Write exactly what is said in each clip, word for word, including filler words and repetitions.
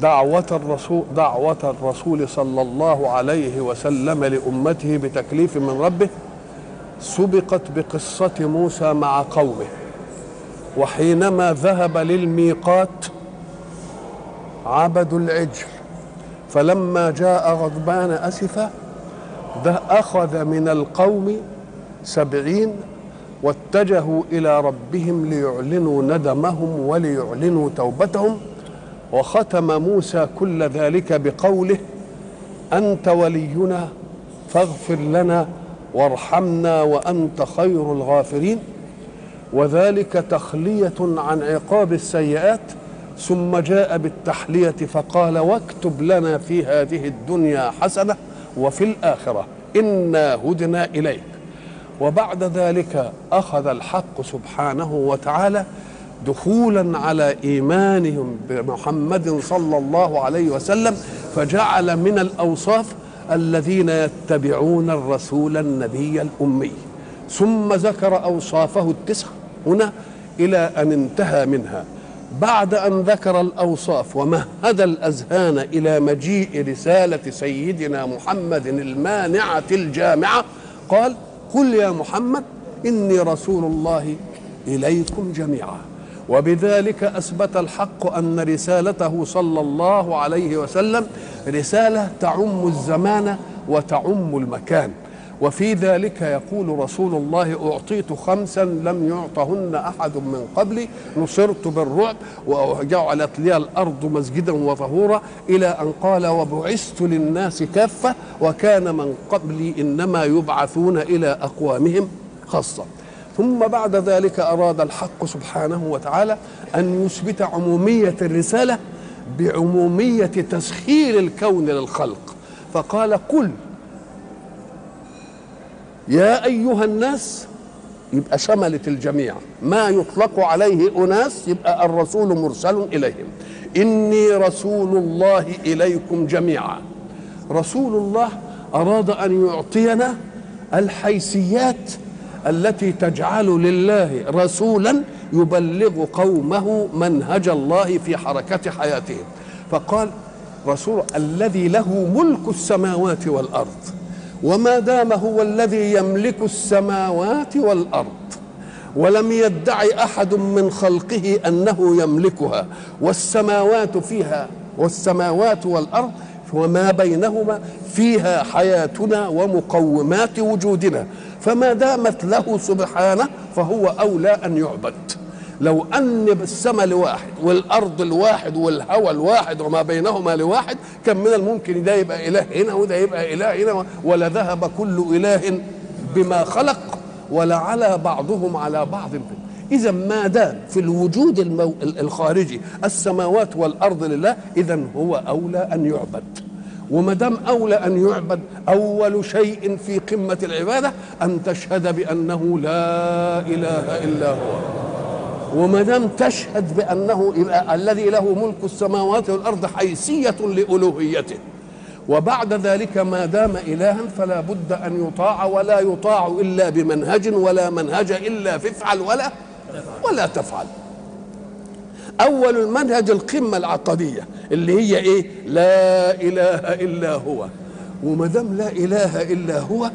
دعوة الرسول, دعوة الرسول صلى الله عليه وسلم لأمته بتكليف من ربه سبقت بقصة موسى مع قومه، وحينما ذهب للميقات عبدوا العجل، فلما جاء غضبان أسفا ده أخذ من القوم سبعين واتجهوا إلى ربهم ليعلنوا ندمهم وليعلنوا توبتهم، وختم موسى كل ذلك بقوله: أنت ولينا فاغفر لنا وارحمنا وأنت خير الغافرين، وذلك تخلية عن عقاب السيئات، ثم جاء بالتحلية فقال: واكتب لنا في هذه الدنيا حسنة وفي الآخرة إنا هدنا إليك. وبعد ذلك أخذ الحق سبحانه وتعالى دخولا على إيمانهم بمحمد صلى الله عليه وسلم، فجعل من الأوصاف الذين يتبعون الرسول النبي الأمي، ثم ذكر أوصافه التسعة هنا إلى أن انتهى منها. بعد أن ذكر الأوصاف ومهد الأذهان إلى مجيء رسالة سيدنا محمد المانعة الجامعة قال: قل يا محمد إني رسول الله إليكم جميعا. وبذلك أثبت الحق أن رسالته صلى الله عليه وسلم رسالة تعم الزمان وتعم المكان، وفي ذلك يقول رسول الله: أعطيت خمسا لم يعطهن أحد من قبلي، نصرت بالرعب وجعلت لي الأرض مسجدا وطهورا، إلى أن قال: وبعثت للناس كافة وكان من قبلي إنما يبعثون إلى أقوامهم خاصة. ثم بعد ذلك أراد الحق سبحانه وتعالى أن يثبت عمومية الرسالة بعمومية تسخير الكون للخلق، فقال: قل يا أيها الناس، يبقى شملت الجميع، ما يطلق عليه أناس يبقى الرسول مرسل إليهم. إني رسول الله إليكم جميعا، رسول الله أراد أن يعطينا الحيثيات التي تجعل لله رسولا يبلغ قومه منهج الله في حركة حياتهم، فقال رسول الذي له ملك السماوات والأرض، وما دام هو الذي يملك السماوات والأرض ولم يدعي أحد من خلقه أنه يملكها، والسماوات فيها والسماوات والأرض وما بينهما فيها حياتنا ومقومات وجودنا، فما دامت له سبحانه فهو أولى أن يعبد. لو أن السماء لواحد والأرض الواحد والهوى الواحد وما بينهما لواحد كان من الممكن ده يبقى إله هنا وده يبقى إله هنا، ولا ذهب كل إله بما خلق ولا على بعضهم على بعض. إذا ما دام في الوجود المو... الخارجي السماوات والأرض لله، إذا هو أولى أن يعبد، وما دام أولى أن يعبد أول شيء في قمة العبادة أن تشهد بأنه لا إله إلا هو، وما دام تشهد بأنه الذي له ملك السماوات والأرض حيثية لألوهيته، وبعد ذلك ما دام إلها فلا بد أن يطاع، ولا يطاع إلا بمنهج، ولا منهج إلا فافعل ولا ولا تفعل. أول المنهج القمة العقدية اللي هي إيه؟ لا إله إلا هو، وما دام لا إله إلا هو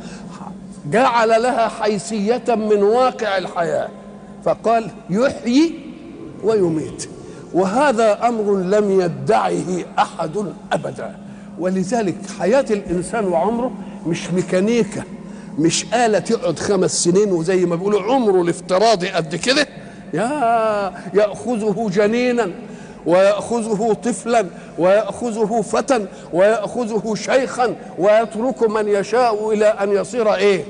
جعل لها حيثية من واقع الحياة، فقال يحيي ويميت، وهذا أمر لم يدعه أحد أبدا، ولذلك حياة الإنسان وعمره مش ميكانيكا، مش آلة تقعد خمس سنين وزي ما بيقولوا عمره الافتراضي قد كده يا يأخذه جنينا ويأخذه طفلا ويأخذه فتى ويأخذه شيخا ويترك من يشاء إلى أن يصير إيه؟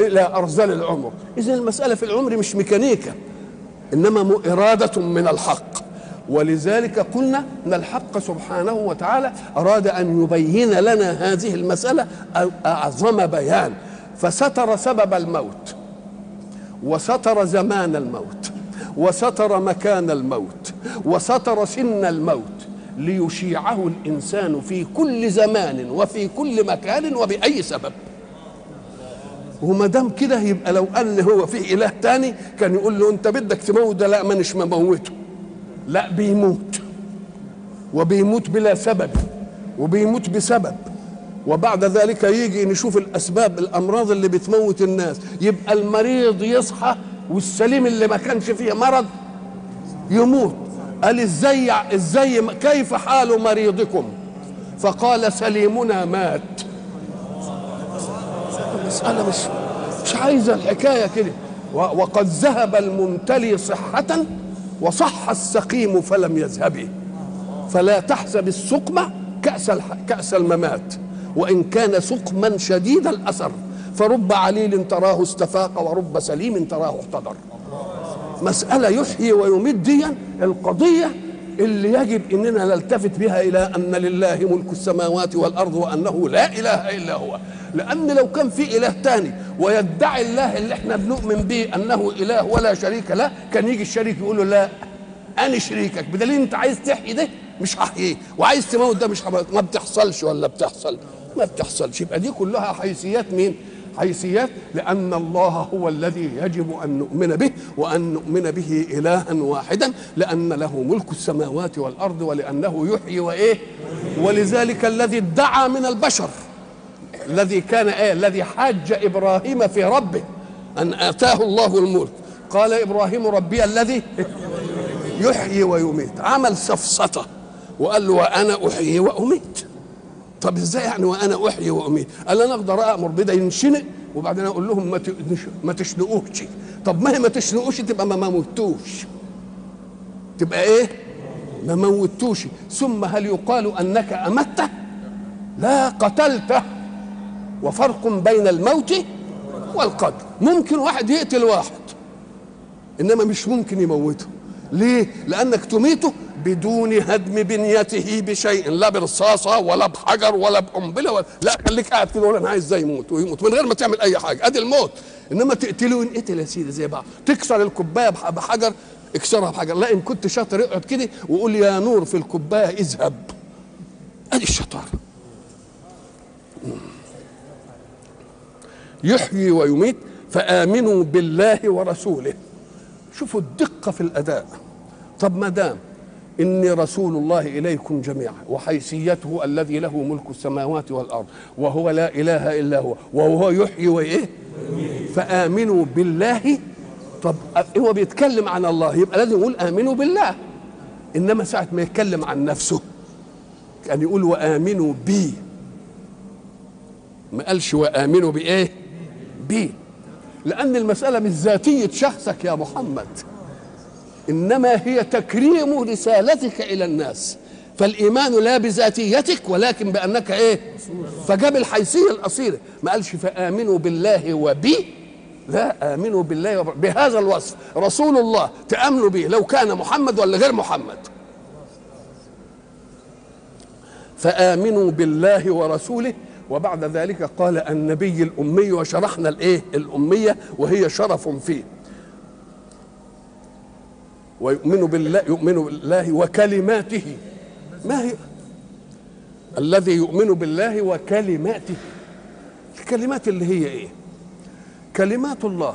إلى أرذل العمر. إذن المسألة في العمر مش ميكانيكا إنما إرادة من الحق، ولذلك قلنا ان الحق سبحانه وتعالى اراد ان يبين لنا هذه المساله اعظم بيان، فستر سبب الموت وستر زمان الموت وستر مكان الموت وستر سن الموت ليشيعه الانسان في كل زمان وفي كل مكان وباي سبب. وما دام كده يبقى لو قال هو في اله تاني كان يقول له انت بدك تموت ده، لا مانيش مموته، لا بيموت وبيموت بلا سبب وبيموت بسبب، وبعد ذلك يجي نشوف الأسباب الأمراض اللي بتموت الناس، يبقى المريض يصحى والسليم اللي ما كانش فيه مرض يموت. قال ازاي ازاي كيف حال مريضكم؟ فقال سليمنا مات. المسألة مش مش عايزة الحكاية كده. وقد ذهب الممتلي صحة وصح السقيم فلم يذهبي، فلا تحسب السقم كأس كأس الممات وإن كان سقما شديد الأثر، فرب عليل تراه استفاق ورب سليم تراه احتضر. مسألة يحيي ويميت دي القضية اللي يجب إننا نلتفت بها إلى أن لله ملك السماوات والأرض وأنه لا إله إلا هو، لأن لو كان في إله تاني ويدعي الله اللي احنا بنؤمن به أنه إله ولا شريك له كان يجي الشريك يقول له لا أنا شريكك، بدليل أنت عايز تحيي ده مش هحييه وعايز تموت ده مش هحييه. ما بتحصلش ولا بتحصل؟ ما بتحصلش. يبقى دي كلها حيثيات مين؟ حيثيات لأن الله هو الذي يجب أن نؤمن به وأن نؤمن به إلها واحدا، لأن له ملك السماوات والأرض ولأنه يحيي وإيه. ولذلك الذي ادعى من البشر الذي كان ايه الذي حاج ابراهيم في ربه ان اتاه الله الملك، قال ابراهيم ربي الذي يحيي ويميت، عمل سفسطه وقال له وانا احيي واميت. طب ازاي يعني وانا احيي واميت؟ قال انا اقدر امر بده ينشنق وبعدين اقول لهم ما ما تشنقوش. طب ما هي ما تشنقوش تبقى ما موتوش، تبقى ايه؟ ما موتوش. ثم هل يقال انك امته؟ لا، قتلته، وفرق بين الموت والقتل. ممكن واحد يقتل واحد انما مش ممكن يموته. ليه؟ لانك تميته بدون هدم بنيته بشيء، لا برصاصه ولا بحجر ولا بقنبله ولا... لا خليك قاعد كده وقول انا عايز زي يموت ويموت من غير ما تعمل اي حاجه، ادي الموت. انما تقتله وينقتل يا سيدي زي بعض، تكسر الكوبايه بحجر اكسرها بحجر، لا ان كنت شاطر اقعد كده وقول يا نور في الكوبايه اذهب، ادي الشطاره. يحيي ويميت فآمنوا بالله ورسوله. شوفوا الدقة في الأداء. طب ما دام إني رسول الله إليكم جميعا وحيثيته الذي له ملك السماوات والأرض وهو لا إله إلا هو وهو يحيي وإيه؟ فآمنوا بالله. طب هو بيتكلم عن الله يبقى لازم يقول آمنوا بالله، إنما ساعة ما يتكلم عن نفسه كان يقول وآمنوا بي، ما قالش وآمنوا بإيه؟ بيه. لأن المسألة مش ذاتية شخصك يا محمد إنما هي تكريم رسالتك إلى الناس، فالإيمان لا بذاتيتك ولكن بأنك إيه؟ فجاب الحيثية الأصيلة، ما قالش فآمنوا بالله وبي، لا آمنوا بالله وبي. بهذا الوصف رسول الله تآمنوا به لو كان محمد ولا غير محمد. فآمنوا بالله ورسوله. وبعد ذلك قال النبي الأمي، وشرحنا الإيه؟ الأمية وهي شرف فيه. ويؤمن بالله، يؤمن بالله وكلماته. ما هي؟ الذي يؤمن بالله وكلماته. الكلمات اللي هي إيه؟ كلمات الله،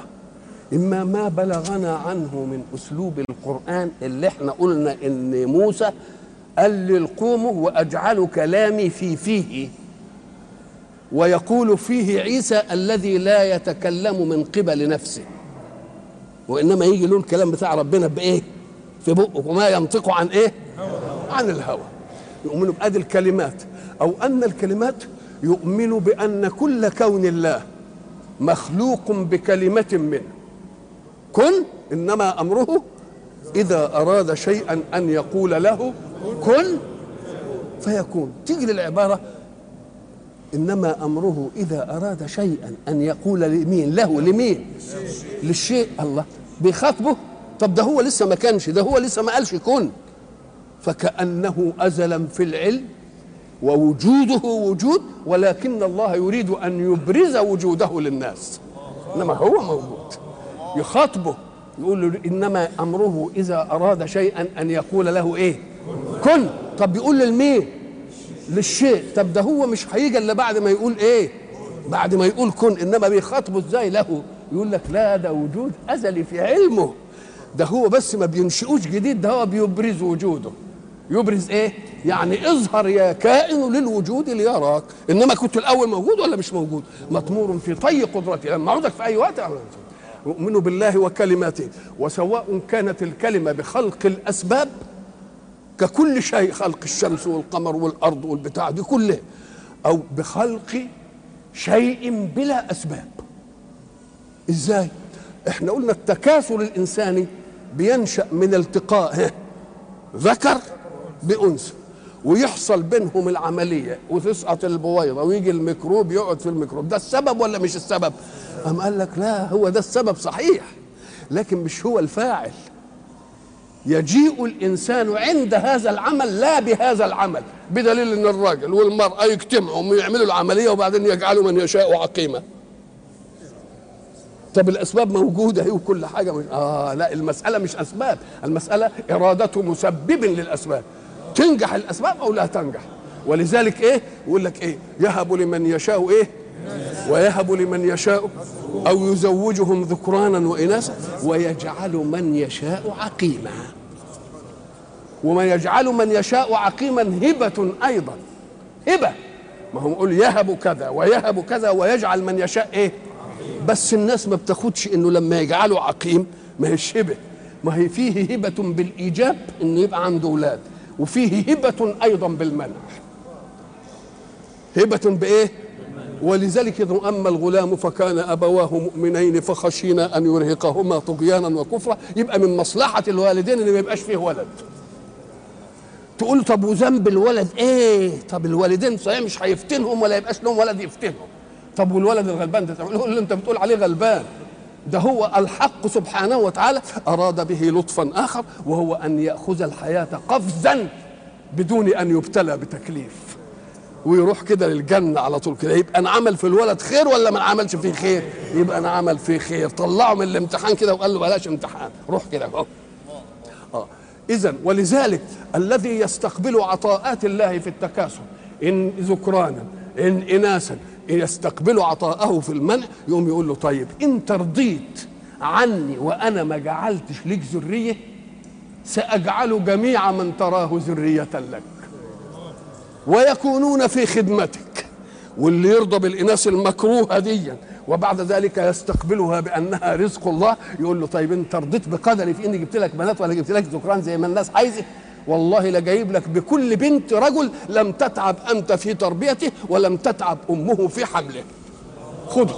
إما ما بلغنا عنه من أسلوب القرآن اللي إحنا قلنا إن موسى قال للقوم وأجعل كلامي في فيه، ويقول فيه عيسى الذي لا يتكلم من قبل نفسه وإنما يجي له الكلام بتاع ربنا بإيه؟ في بقه، وما ينطق عن إيه؟ عن الهوى. يؤمنوا بأدي الكلمات. أو أن الكلمات يؤمن بأن كل كون الله مخلوق بكلمة منه. كن إنما أمره إذا أراد شيئا أن يقول له كن فيكون. تيجي للعبارة إنما أمره إذا أراد شيئا أن يقول لمين؟ له لمين؟ للشيء. الله بيخاطبه. طب ده هو لسه ما كانش، ده هو لسه ما قالش كن، فكأنه أزلا في العلم ووجوده وجود، ولكن الله يريد أن يبرز وجوده للناس، إنما هو موجود. يخاطبه يقول له إنما أمره إذا أراد شيئا أن يقول له إيه؟ كن. طب يقول للمين؟ للشيء. طب ده هو مش هيجي إلا بعد ما يقول إيه؟ بعد ما يقول كن. إنما بيخاطبه إزاي له؟ يقول لك لا، ده وجود أزلي في علمه، ده هو بس ما بينشئوش جديد، ده هو بيبرز وجوده. يبرز إيه؟ يعني اظهر يا كائن للوجود ليراك، إنما كنت الأول موجود ولا مش موجود؟ مطمور في طي قدرتي، لما أعودك في أي وقت أعودك. يؤمن بالله وكلماته، وسواء كانت الكلمة بخلق الأسباب ككل شيء، خلق الشمس والقمر والأرض والبتاع دي كله، أو بخلق شيء بلا أسباب. إزاي؟ إحنا قلنا التكاثر الإنساني بينشأ من التقاء ذكر بأنثى، ويحصل بينهم العملية وتسقط البويضة ويجي الميكروب يقعد في الميكروب. ده السبب ولا مش السبب؟ أم قال لك لا، هو ده السبب صحيح، لكن مش هو الفاعل. يجيء الإنسان عند هذا العمل لا بهذا العمل، بدليل أن الراجل والمرأة يجتمعوا ويعملوا العملية وبعدين يجعلوا من يشاء عقيمة. طب الأسباب موجودة هي وكل حاجة مش... آه لا، المسألة مش أسباب، المسألة إرادة مسبب للأسباب، تنجح الأسباب أو لا تنجح. ولذلك إيه؟ يقول لك إيه؟ يهب لمن يشاء إيه؟ ويهب لمن يشاء، أو يزوجهم ذكرانا وإناثا، ويجعل من يشاء عقيما. وما يجعل من يشاء عقيما هبة أيضا، هبة. ما هم يقول يهب كذا ويهب كذا ويجعل من يشاء إيه؟ بس الناس ما بتاخدش إنه لما يجعله عقيم ما هيش هبة، ما هي فيه هبة بالإيجاب إنه يبقى عنده أولاد، وفيه هبة أيضا بالمنع. هبة بإيه؟ ولذلك إذ أما الغلام فكان أبواه مؤمنين فخشينا أن يرهقهما طغيانا وكفرا. يبقى من مصلحة الوالدين إن ما يبقاش فيه ولد. تقول طب وذنب الولد إيه؟ طب الوالدين صحيح مش هيفتنهم ولا يبقاش لهم ولد يفتنهم. طب والولد الغلبان ده تعمله اللي أنت بتقول عليه غلبان؟ ده هو الحق سبحانه وتعالى أراد به لطفا آخر، وهو أن يأخذ الحياة قفزا بدون أن يبتلى بتكليف، ويروح كده للجنة على طول كده. يبقى انعمل في الولد خير ولا ما انعملش فيه خير؟ يبقى انعمل فيه خير. طلعه من الامتحان كده وقال له بلاش امتحان، روح كده اهو. اه اذا ولذلك الذي يستقبل عطاءات الله في التكاثر ان ذكرانا ان اناثا، يستقبل عطاءه في المنع، يقوم يقول له طيب انت رضيت عني وانا ما جعلتش لك ذريه، ساجعل جميع من تراه ذريه لك ويكونون في خدمتك. واللي يرضى بالإناث المكروهة دي وبعد ذلك يستقبلها بأنها رزق الله، يقول له طيب أنت رضيت بقدري في إني جبت لك بنات ولا جبت لك ذكران زي ما الناس عايزة؟ والله لا جايب لك بكل بنت رجل لم تتعب أنت في تربيته ولم تتعب أمه في حمله. خده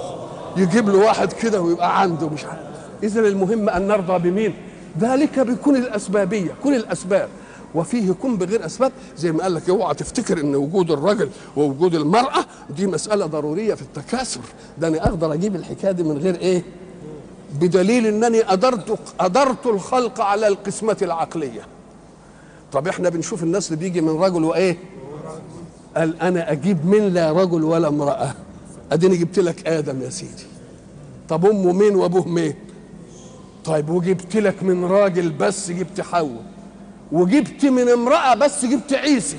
يجيب له واحد كده ويبقى عنده مش عارف. إذن المهم أن نرضى بمين؟ ذلك بكون الأسبابية، كل الأسباب، وفيه كن بغير اسباب. زي ما قال لك اوعى تفتكر ان وجود الرجل ووجود المراه دي مساله ضروريه في التكاثر، ده انا اقدر اجيب الحكايه دي من غير ايه؟ بدليل انني ادرت ادرت الخلق على القسمه العقليه. طب احنا بنشوف الناس اللي بيجي من رجل وايه؟ قال انا اجيب من لا رجل ولا امراه، اديني جبت لك ادم يا سيدي. طب امه مين وابوه مين؟ طيب وجبت لك من راجل بس جبت حواء، وجبت من امرأة بس جبت عيسى،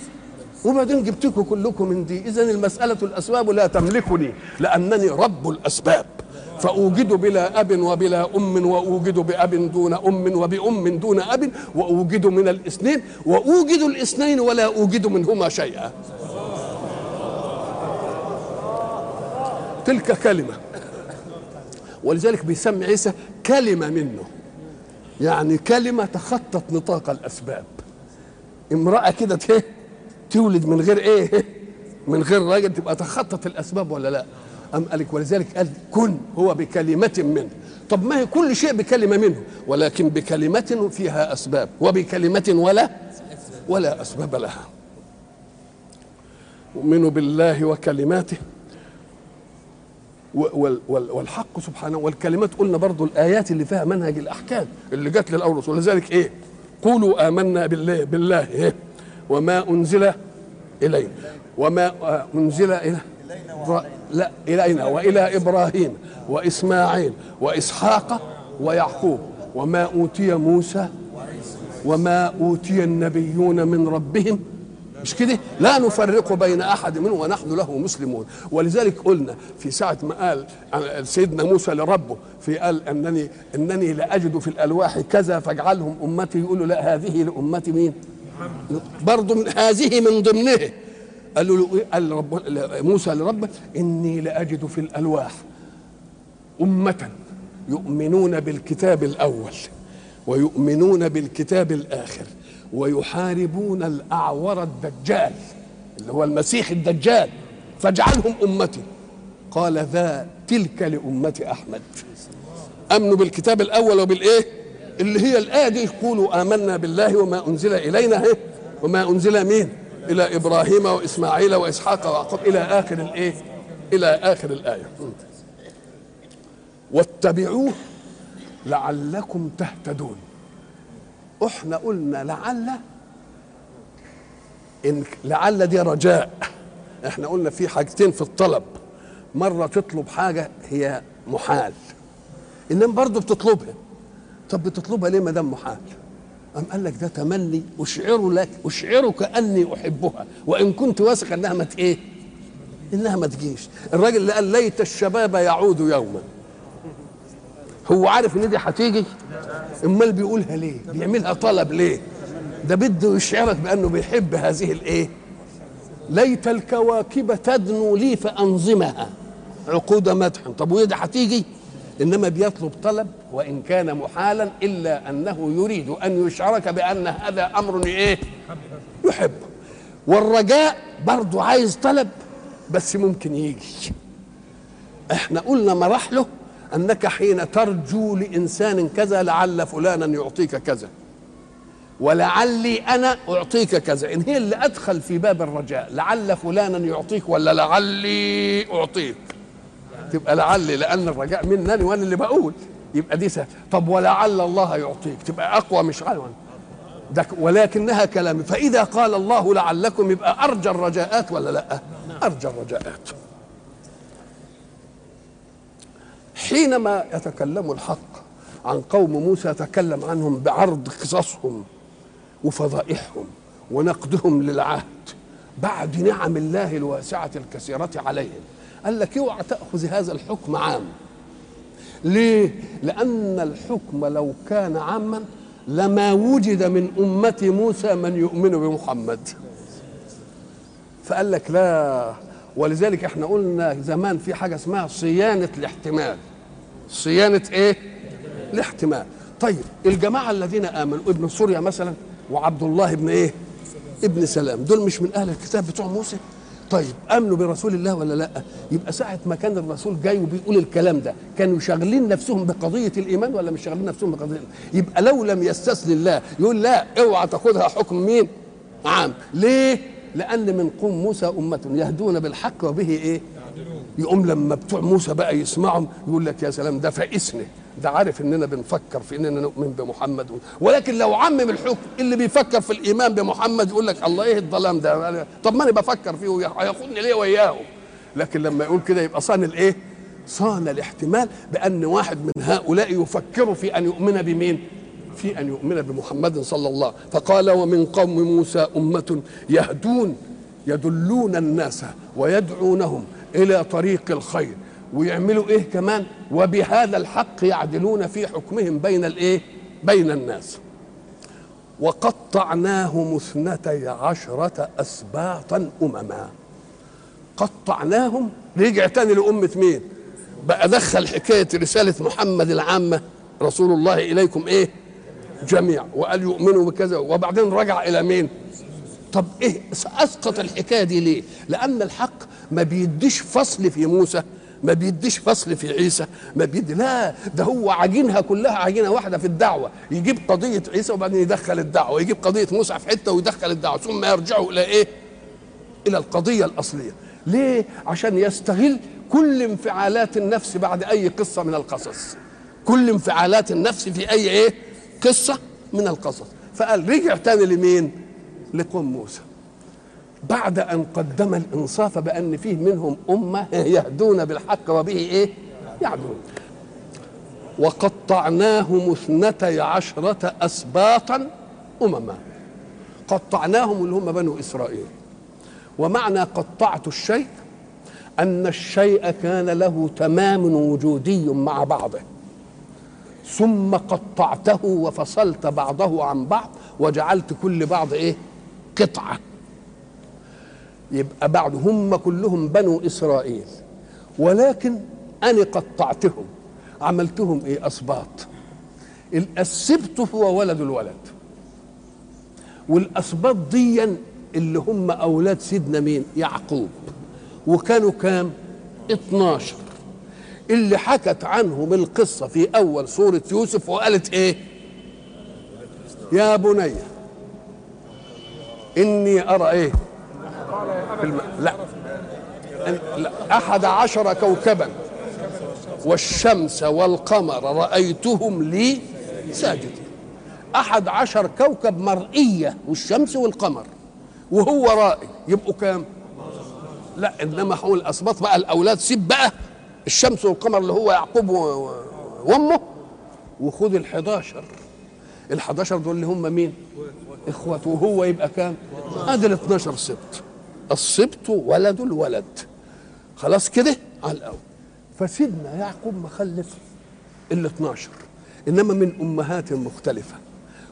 وبعدين جبتكم كلكم من دي. إذن المسألة الأسباب لا تملكني، لأنني رب الأسباب، فأوجد بلا أب وبلا أم، وأوجد بأب دون أم وبأم دون أب، وأوجد من الاثنين، وأوجد الاثنين ولا أوجد منهما شيئا. تلك كلمة، ولذلك بيسمي عيسى كلمة منه، يعني كلمة تخطت نطاق الأسباب. امرأة كده تولد من غير إيه؟ من غير راجل تبقى تخطط الاسباب ولا لا. أم قالك ولذلك قال كن هو بكلمة منه. طب ما هي كل شيء بكلمة منه، ولكن بكلمة فيها أسباب، وبكلمة ولا ولا أسباب لها. أؤمن بالله وكلماته والحق سبحانه. والكلمات قلنا برضو الآيات اللي فيها منهج الأحكام اللي جت للأولوس. ولذلك إيه؟ قولوا آمنا بالله بالله إيه؟ وما أنزل إلينا وما أنزل إلينا لا إلينا وإلى إبراهيم وإسماعيل وإسحاق ويعقوب وما أوتي موسى وما أوتي النبيون من ربهم، مش كده؟ لا نفرق بين أحد منهم ونحن له مسلمون. ولذلك قلنا في ساعة ما قال سيدنا موسى لربه في قال أنني إنني لأجد في الألواح كذا فاجعلهم أمتي، يقول له لا هذه لأمتي مين؟ برضه من هذه من ضمنه. قال له قال رب موسى لربه إني لأجد في الألواح أمة يؤمنون بالكتاب الأول ويؤمنون بالكتاب الآخر ويحاربون الأعور الدجال اللي هو المسيح الدجال فاجعلهم أمتي. قال ذا تلك لأمتي أحمد. أمنوا بالكتاب الأول وبالإيه اللي هي الآية دي، قولوا آمنا بالله وما أنزل إلينا إيه وما أنزل مين إلى إبراهيم وإسماعيل وإسحاق ويعقوب إلى آخر الإيه إلى آخر الآية. واتبعوه لعلكم تهتدون. احنا قلنا لعل ان لعل دي رجاء. احنا قلنا في حاجتين في الطلب، مره تطلب حاجه هي محال انما برضه بتطلبها. طب بتطلبها ليه ما دام محال؟ قام قال لك ده تمني اشعر لك اشعرك اني احبها وان كنت واثق انها ما ايه انها ما تجيش. الراجل اللي قال ليت الشباب يعود يوما هو عارف ان دي هتيجي، امال بيقولها ليه؟ بيعملها طلب ليه؟ ده بده يشعرك بانه بيحب هذه الايه؟ ليت الكواكب تدنو لي فانظمها عقود مدح. طب وهي دي هتيجي؟ انما بيطلب طلب وان كان محالا الا انه يريد ان يشعرك بان هذا امر ايه؟ يحبه. والرجاء برضه عايز طلب بس ممكن يجي. احنا قلنا مراحله أنك حين ترجو لإنسان كذا لعل فلانا يعطيك كذا ولعلي أنا أعطيك كذا، إن هي اللي أدخل في باب الرجاء لعل فلانا يعطيك ولا لعلي أعطيك، تبقى لعلي لأن الرجاء منني وأنا اللي بقول، يبقى دي سهل. طب ولعل الله يعطيك تبقى أقوى مش علوان ده، ولكنها كلام. فإذا قال الله لعلكم يبقى أرجى الرجاءات ولا لأ؟ أرجى الرجاءات. حينما يتكلم الحق عن قوم موسى تكلم عنهم بعرض قصصهم وفضائحهم ونقدهم للعهد بعد نعم الله الواسعة الكثيرة عليهم. قال لك اوعى تأخذ هذا الحكم عام. ليه؟ لأن الحكم لو كان عاما لما وجد من أمة موسى من يؤمن بمحمد. فقال لك لا. ولذلك احنا قلنا زمان في حاجه اسمها صيانه الاحتمال. صيانه ايه؟ الاحتمال. طيب الجماعه الذين امنوا ابن سوريا مثلا وعبد الله ابن ايه؟ ابن سلام، دول مش من اهل الكتاب بتوع موسى؟ طيب امنوا برسول الله ولا لا؟ يبقى ساعه ما كان الرسول جاي وبيقول الكلام ده كانوا شاغلين نفسهم بقضيه الايمان ولا مش شاغلين نفسهم بقضيه الايمان؟ يبقى لو لم يستسلم الله يقول لا اوعى تاخذها حكم مين؟ عام. ليه؟ لأن من قوم موسى أمة يهدون بالحق وبه إيه؟ يقوم لما بتوع موسى بقى يسمعهم يقول لك يا سلام ده فائسنا، ده عارف إننا بنفكر في إننا نؤمن بمحمد. ولكن لو عمم الحكم اللي بيفكر في الإيمان بمحمد يقول لك الله إيه الظلام ده؟ طب ما أنا بفكر فيه وهياخدني ليه وياه؟ لكن لما يقول كده يبقى صان الإيه؟ صان الاحتمال بأن واحد من هؤلاء يفكر في أن يؤمن بمين؟ في أن يؤمن بمحمد صلى الله. فقال ومن قوم موسى أمة يهدون يدلون الناس ويدعونهم إلى طريق الخير ويعملوا إيه كمان وبهذا الحق يعدلون في حكمهم بين الإيه بين الناس. وقطعناهم اثنتي عشرة أسباطا أمما. قطعناهم رجع تاني لأمة مين بقى؟ دخل حكاية رسالة محمد العامة رسول الله إليكم إيه جميع، وقال يؤمنوا بكذا، وبعدين رجع الى مين؟ طب ايه اسقط الحكايه دي ليه؟ لان الحق ما بيديش فصل في موسى، ما بيديش فصل في عيسى، ما بيدي، لا ده هو عجينها كلها عجينه واحده في الدعوه، يجيب قضيه عيسى وبعدين يدخل الدعوه، يجيب قضيه موسى في حته ويدخل الدعوه، ثم يرجعوا الى ايه؟ الى القضيه الاصليه. ليه؟ عشان يستغل كل انفعالات النفس بعد اي قصه من القصص، كل انفعالات النفس في اي ايه؟ قصه من القصص. فقال رجع تاني لمين؟ لقوم موسى، بعد ان قدم الانصاف بان فيه منهم امه يهدون بالحق وبه ايه؟ يعدلون. وقطعناهم اثنتي عشره اسباطا امما، قطعناهم اللي هم بنو اسرائيل. ومعنى قطعت الشيء ان الشيء كان له تمام وجودي مع بعضه، ثم قطعته وفصلت بعضه عن بعض وجعلت كل بعض ايه؟ قطعه. يبقى بعد هم كلهم بنو اسرائيل، ولكن انا قطعتهم، عملتهم ايه؟ اسباط. الاسبط هو ولد الولد، والاسباط ديا اللي هم اولاد سيدنا مين؟ يعقوب، وكانوا كام؟ اتناشر، اللي حكت عنهم القصه في اول سوره يوسف وقالت ايه؟ يا بني اني ارى ايه؟ لا. لا أحد عشر كوكبا والشمس والقمر رأيتهم لي ساجدين. أحد عشر كوكب مرئية، والشمس والقمر، وهو رائي، يبقوا كام؟ لا، إنما حول الأسباط بقى الأولاد، سيب بقى الشمس والقمر اللي هو يعقوب وأمه، وخد الحداشر، الحداشر دول اللي هم مين؟ إخوته، وهو يبقى كام؟ أدي الاثناشر سبط، السبط ولد الولد، خلاص كده على الاول. فسيدنا يعقوب ما خلف الا اتناشر، انما من امهات مختلفه.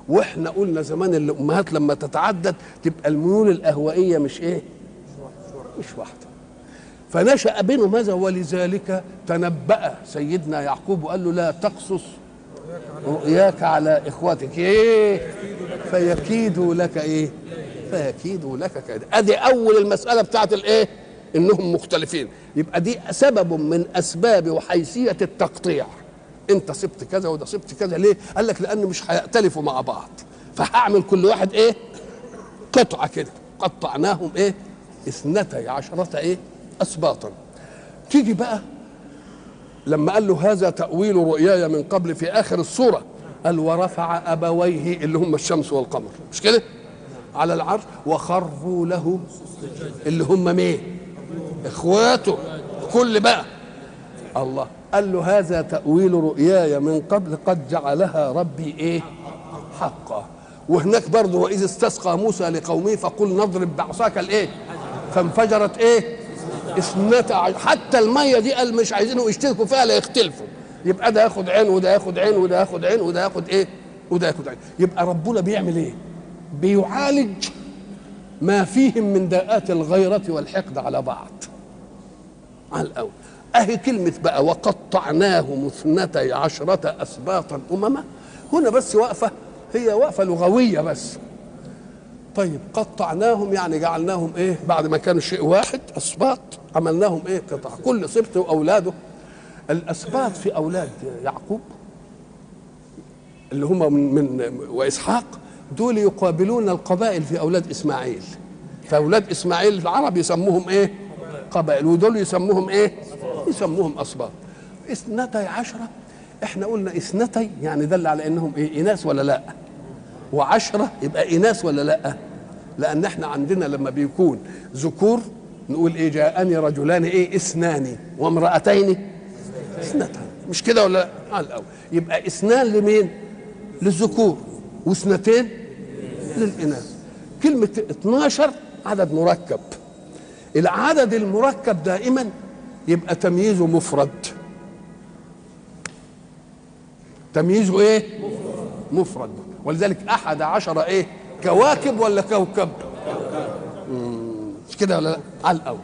واحنا قلنا زمان الامهات لما تتعدد تبقى الميول الاهوائيه مش ايه؟ مش واحده. فنشا بينه ماذا؟ ولذلك تنبأ سيدنا يعقوب وقال له لا تقصص رؤياك على اخواتك ايه؟ فيكيدوا لك ايه؟ فيكيدوا لك كيدا. ادي اول المساله بتاعت الايه؟ انهم مختلفين. يبقى دي سبب من اسباب وحيثيه التقطيع، انت سبت كذا وده سبت كذا، ليه؟ قال لك لان مش هيأتلفوا مع بعض، فهعمل كل واحد ايه؟ قطعه كده. قطعناهم ايه؟ اثنتي عشره ايه؟ اسباطا. تيجي بقى لما قال له هذا تاويل رؤياي من قبل في اخر الصوره، قال ورفع ابويه اللي هم الشمس والقمر، مش كده؟ على العرش وخروا له اللي هم مين؟ اخواته، كل بقى الله. قال له هذا تأويل رؤياي من قبل قد جعلها ربي ايه؟ حقا. وهناك برضه واذ استسقى موسى لقومه فقل نضرب بعصاك الايه؟ فانفجرت ايه؟ اثنتا عشر، حتى الميه دي قال مش عايزينهم يشتركوا فيها لا يختلفوا، يبقى ده ياخد عين وده ياخد عين وده ياخد عين وده ياخد ايه؟ وده ياخد عين. يبقى ربنا بيعمل ايه؟ بيعالج ما فيهم من داءات الغيرة والحقد على بعض على الأول. أهي كلمة بقى وقطعناهم اثنتي عشرة أسباطا أمما، هنا بس وقفة، هي وقفة لغوية بس. طيب قطعناهم يعني جعلناهم إيه؟ بعد ما كانوا شيء واحد أسباط، عملناهم إيه؟ قطع، كل سبط وأولاده. الأسباط في أولاد يعقوب اللي هم من, من وإسحاق، دول يقابلون القبائل في اولاد اسماعيل، فاولاد اسماعيل العرب يسموهم ايه؟ قبائل، ودول يسموهم ايه؟ يسموهم اسباط. اثنتي عشره، احنا قلنا اثنتي يعني دل على انهم ايه؟ اناث ولا لا؟ وعشره يبقى اناث ولا لا؟ لان احنا عندنا لما بيكون ذكور نقول ايه؟ جاءني رجلان ايه؟ اثنان وامراتين اثنتان، مش كده ولا لا؟ على الاول. يبقى اثنان لمين؟ للذكور، واثنتين للإناث. كلمة اتناشر عدد مركب، العدد المركب دائما يبقى تمييزه مفرد، تمييزه ايه؟ مفرد. ولذلك أحد عشر ايه؟ كواكب ولا كوكب؟ مش كده ولا لا؟ على الأول.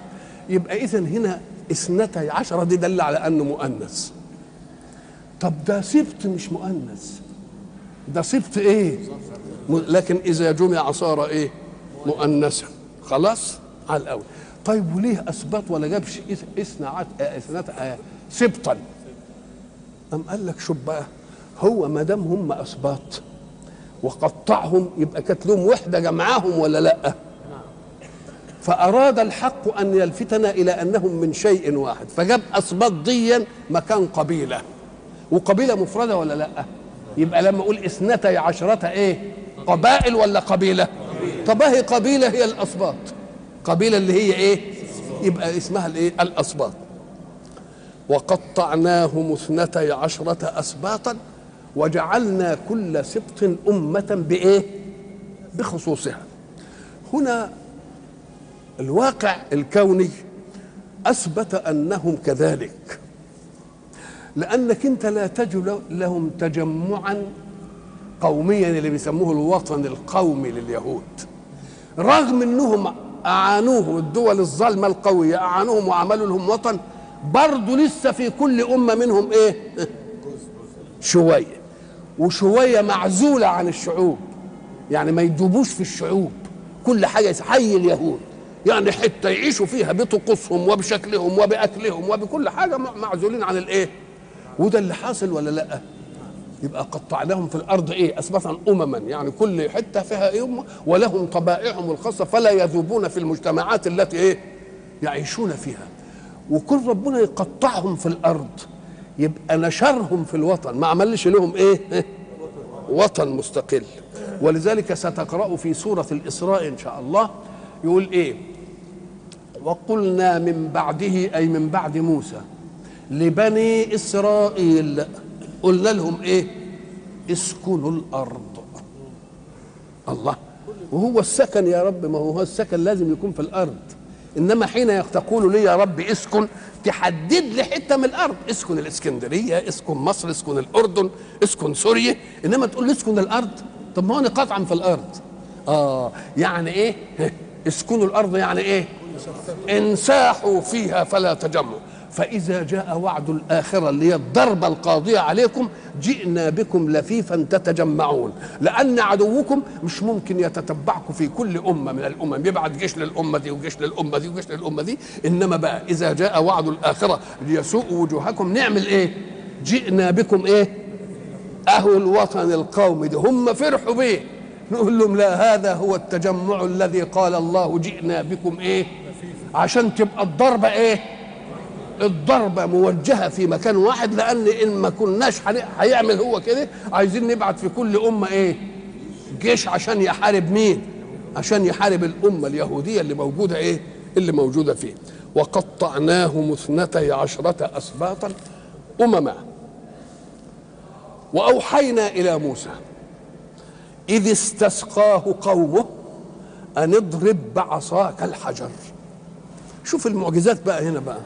يبقى إذن هنا اثنتي عشرة دي دل على أنه مؤنث. طب ده سبت مش مؤنث، ده صفت ايه؟ لكن اذا جمع صار ايه؟ مؤنثا، خلاص على الاول. طيب وليه اثبت ولا جابش اثنات اثنات سبطا؟ قام قال لك شوف بقى، هو ما دام هم اسباط وقطعهم يبقى كانت لهم وحده جمعهم ولا لا؟ فاراد الحق ان يلفتنا الى انهم من شيء واحد، فجاب اسباط ديا مكان قبيله، وقبيله مفرده ولا لا؟ يبقى لما اقول اثنتي عشره ايه؟ قبائل ولا قبيله؟ طب هي قبيله هي الاسباط، قبيله اللي هي ايه؟ يبقى اسمها الايه؟ الاسباط. وقطعناهم اثنتي عشره اسباطا وجعلنا كل سبط امه بايه؟ بخصوصها. هنا الواقع الكوني اثبت انهم كذلك، لانك انت لا تجد لهم تجمعا قوميا اللي بيسموه الوطن القومي لليهود، رغم انهم اعانوهم الدول الظالمه القويه اعانوهم وعملوا لهم وطن، برضه لسه في كل امه منهم ايه؟ شويه، وشويه معزوله عن الشعوب، يعني ما يدوبوش في الشعوب، كل حاجه حي اليهود، يعني حته يعيشوا فيها بطقوسهم وبشكلهم وباكلهم وبكل حاجه معزولين عن الايه؟ وده اللي حاصل ولا لا؟ يبقى قطعناهم في الارض ايه؟ اسباطا امما، يعني كل حته فيها ايه امه ولهم طبائعهم الخاصه فلا يذوبون في المجتمعات التي ايه؟ يعيشون فيها. وكل ربنا يقطعهم في الارض يبقى نشرهم في الوطن، ما عملش لهم ايه؟ وطن مستقل. ولذلك ستقرأ في سورة الإسراء إن شاء الله يقول ايه؟ وقلنا من بعده، أي من بعد موسى، لبني إسرائيل قلنا لهم ايه؟ اسكنوا الأرض. الله، وهو السكن يا رب، ما هو السكن لازم يكون في الأرض، انما حين تقول لي يا رب اسكن تحدد لي حته من الارض، اسكن الاسكندريه، اسكن مصر، اسكن الاردن، اسكن سوريا، انما تقول لي اسكن الارض، طب ما هو قطعا في الارض. اه يعني ايه اسكنوا الارض؟ يعني ايه؟ انساحوا فيها فلا تجمعوا، فاذا جاء وعد الاخره اللي هي الضربه القاضيه عليكم جئنا بكم لفيفا تتجمعون، لان عدوكم مش ممكن يتتبعكم في كل امه من الامم، يبعت جيش للامه دي وجيش للامه دي وجيش للامه دي، انما بقى اذا جاء وعد الاخره ليسوء وجوهكم نعمل ايه؟ جئنا بكم ايه؟ اهو الوطن القومي ده، هم فرحوا بيه، نقول لهم لا، هذا هو التجمع الذي قال الله جئنا بكم ايه؟ عشان تبقى الضربه ايه؟ الضربة موجهة في مكان واحد، لأن إن ما كناش هيعمل هو كده، عايزين نبعت في كل أمة إيه؟ جيش، عشان يحارب مين؟ عشان يحارب الأمة اليهودية اللي موجودة إيه؟ اللي موجودة فيه. وقطعناهم اثنتي عشرة أسباطا أمما وأوحينا إلى موسى إذ استسقاه قومه أن اضرب بعصاك الحجر. شوف المعجزات بقى هنا بقى.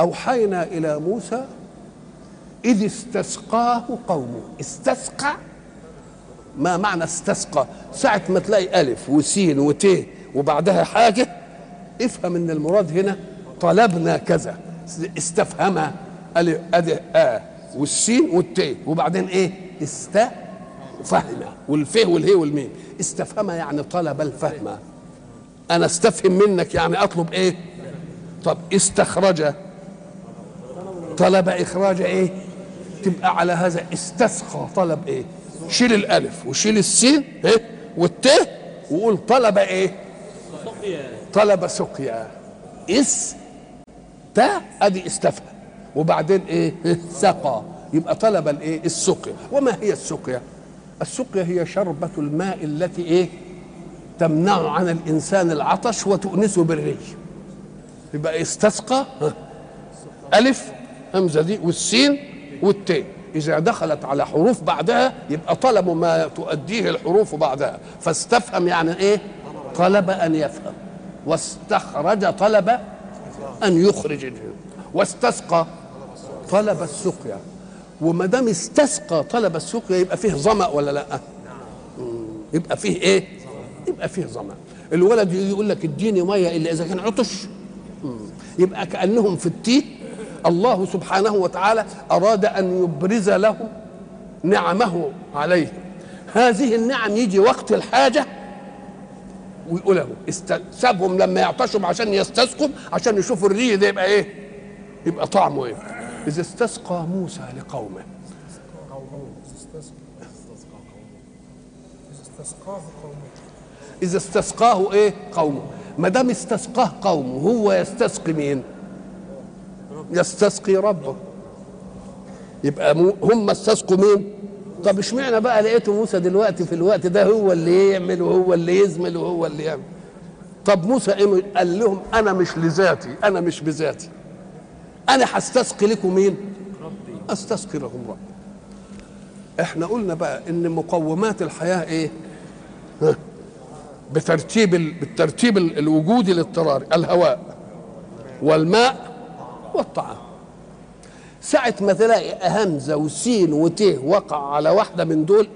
أوحينا إلى موسى إذ استسقاه قومه. استسقى، ما معنى استسقى؟ ساعة ما تلاقي ألف وسين وت وبعدها حاجة افهم إن المراد هنا طلبنا كذا، استفهمها، ألف أدي آه والسين والت وبعدين إيه؟ استفهمها، والفه والهي والميم، استفهمها يعني طلب الفهم، أنا استفهم منك يعني أطلب إيه؟ طب استخرج طلب إخراج إيه؟ تبقى على هذا استسقى طلب إيه؟ شيل الألف وشيل السين إيه؟ والتاء وقول طلب إيه؟ طلب سقيا. إس تا أدي استفهم وبعدين إيه؟ سقى، يبقى طلب الإيه؟ السقيا. وما هي السقيا؟ السقيا هي شربة الماء التي إيه؟ تمنع عن الإنسان العطش وتؤنسه بالري. يبقى استسقى ألف همزة دي والسين والتين، إذا دخلت على حروف بعدها يبقى طلب ما تؤديه الحروف بعدها، فاستفهم يعني إيه؟ طلب أن يفهم، واستخرج طلب أن يخرج، واستسقى طلب السقيا. وما دام استسقى طلب السقيا يبقى فيه ظمأ ولا لأ؟ يبقى فيه إيه؟ يبقى فيه ظمأ. الولد يقول لك اديني مية إلا إذا كان عطش، يبقى كأنهم في التيه الله سبحانه وتعالى أراد أن يبرز له نعمه عليه، هذه النعم يجي وقت الحاجة ويقول اهو سابهم لما يعطشهم عشان يستسقوا، عشان يشوفوا الري ده يبقى ايه، يبقى طعمه ايه. اذا استسقى موسى لقومه، اذا استسقاه ايه قومه، ما دام استسقاه قومه هو يستسقي مين؟ يستسقي ربه. يبقى هم استسقوا مين؟ طب اشمعنى بقى لقيته موسى دلوقتي في الوقت ده هو اللي يعمل وهو اللي يزمل وهو اللي يعمل؟ طب موسى ايه قال لهم؟ انا مش لذاتي، انا مش بذاتي، انا هستسقي لكم مين؟ استسقي لهم ربي. احنا قلنا بقى ان مقومات الحياه ايه؟ بترتيب بالترتيب الوجودي للطراري، الهواء والماء والطعام. ساعة ما تلاقي همزة وسين وتيه وقع على واحدة من دول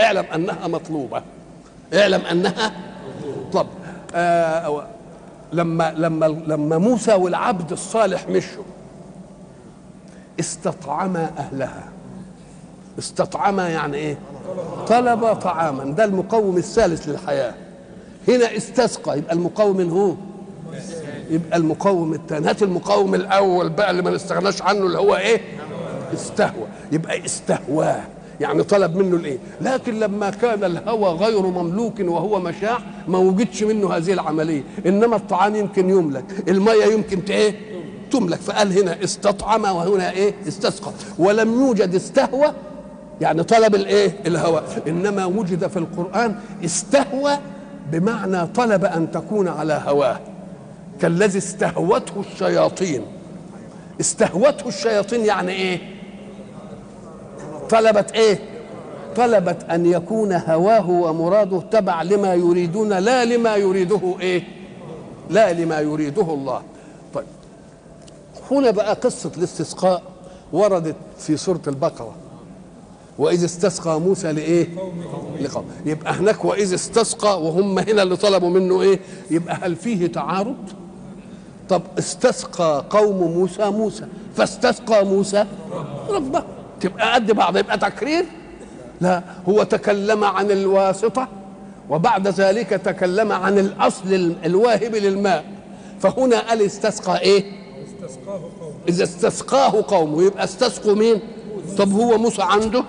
اعلم أنها مطلوبة، اعلم أنها طب آه لما لما لما موسى والعبد الصالح مشوا استطعما أهلها. استطعما يعني إيه؟ طلب طعاما، ده المقوم الثالث للحياة. هنا استسقى، يبقى المقوم هو، يبقى المقوم الثاني. هات المقوم الاول بقى اللي ما نستغناش عنه اللي هو ايه؟ استهوى. يبقى استهواه يعني طلب منه الايه؟ لكن لما كان الهوى غير مملوك وهو مشاع ما وجدش منه هذه العمليه، انما الطعام يمكن يملك، الميه يمكن ايه؟ تملك. فقال هنا استطعم وهنا ايه؟ استسقى. ولم يوجد استهوى يعني طلب الايه؟ الهوى، انما وجد في القرآن استهوى بمعنى طلب ان تكون على هواه، كالذي استهوته الشياطين. استهوته الشياطين يعني ايه؟ طلبت ايه؟ طلبت ان يكون هواه ومراده تبع لما يريدون لا لما يريده ايه؟ لا لما يريده الله. طيب هنا بقى قصة الاستسقاء وردت في سورة البقرة، وإذ استسقى موسى لإيه؟ لقوم. يبقى هناك وإذ استسقى وهم هنا اللي طلبوا منه إيه؟ يبقى هل فيه تعارض؟ طب استسقى قوم موسى موسى، فاستسقى موسى ربه، تبقى قد بعض، يبقى تكرير؟ لا، هو تكلم عن الواسطة وبعد ذلك تكلم عن الأصل الواهب للماء، فهنا قال استسقى إيه؟ إذا استسقاه قومه، يبقى استسقوا مين؟ طب هو موسى عنده؟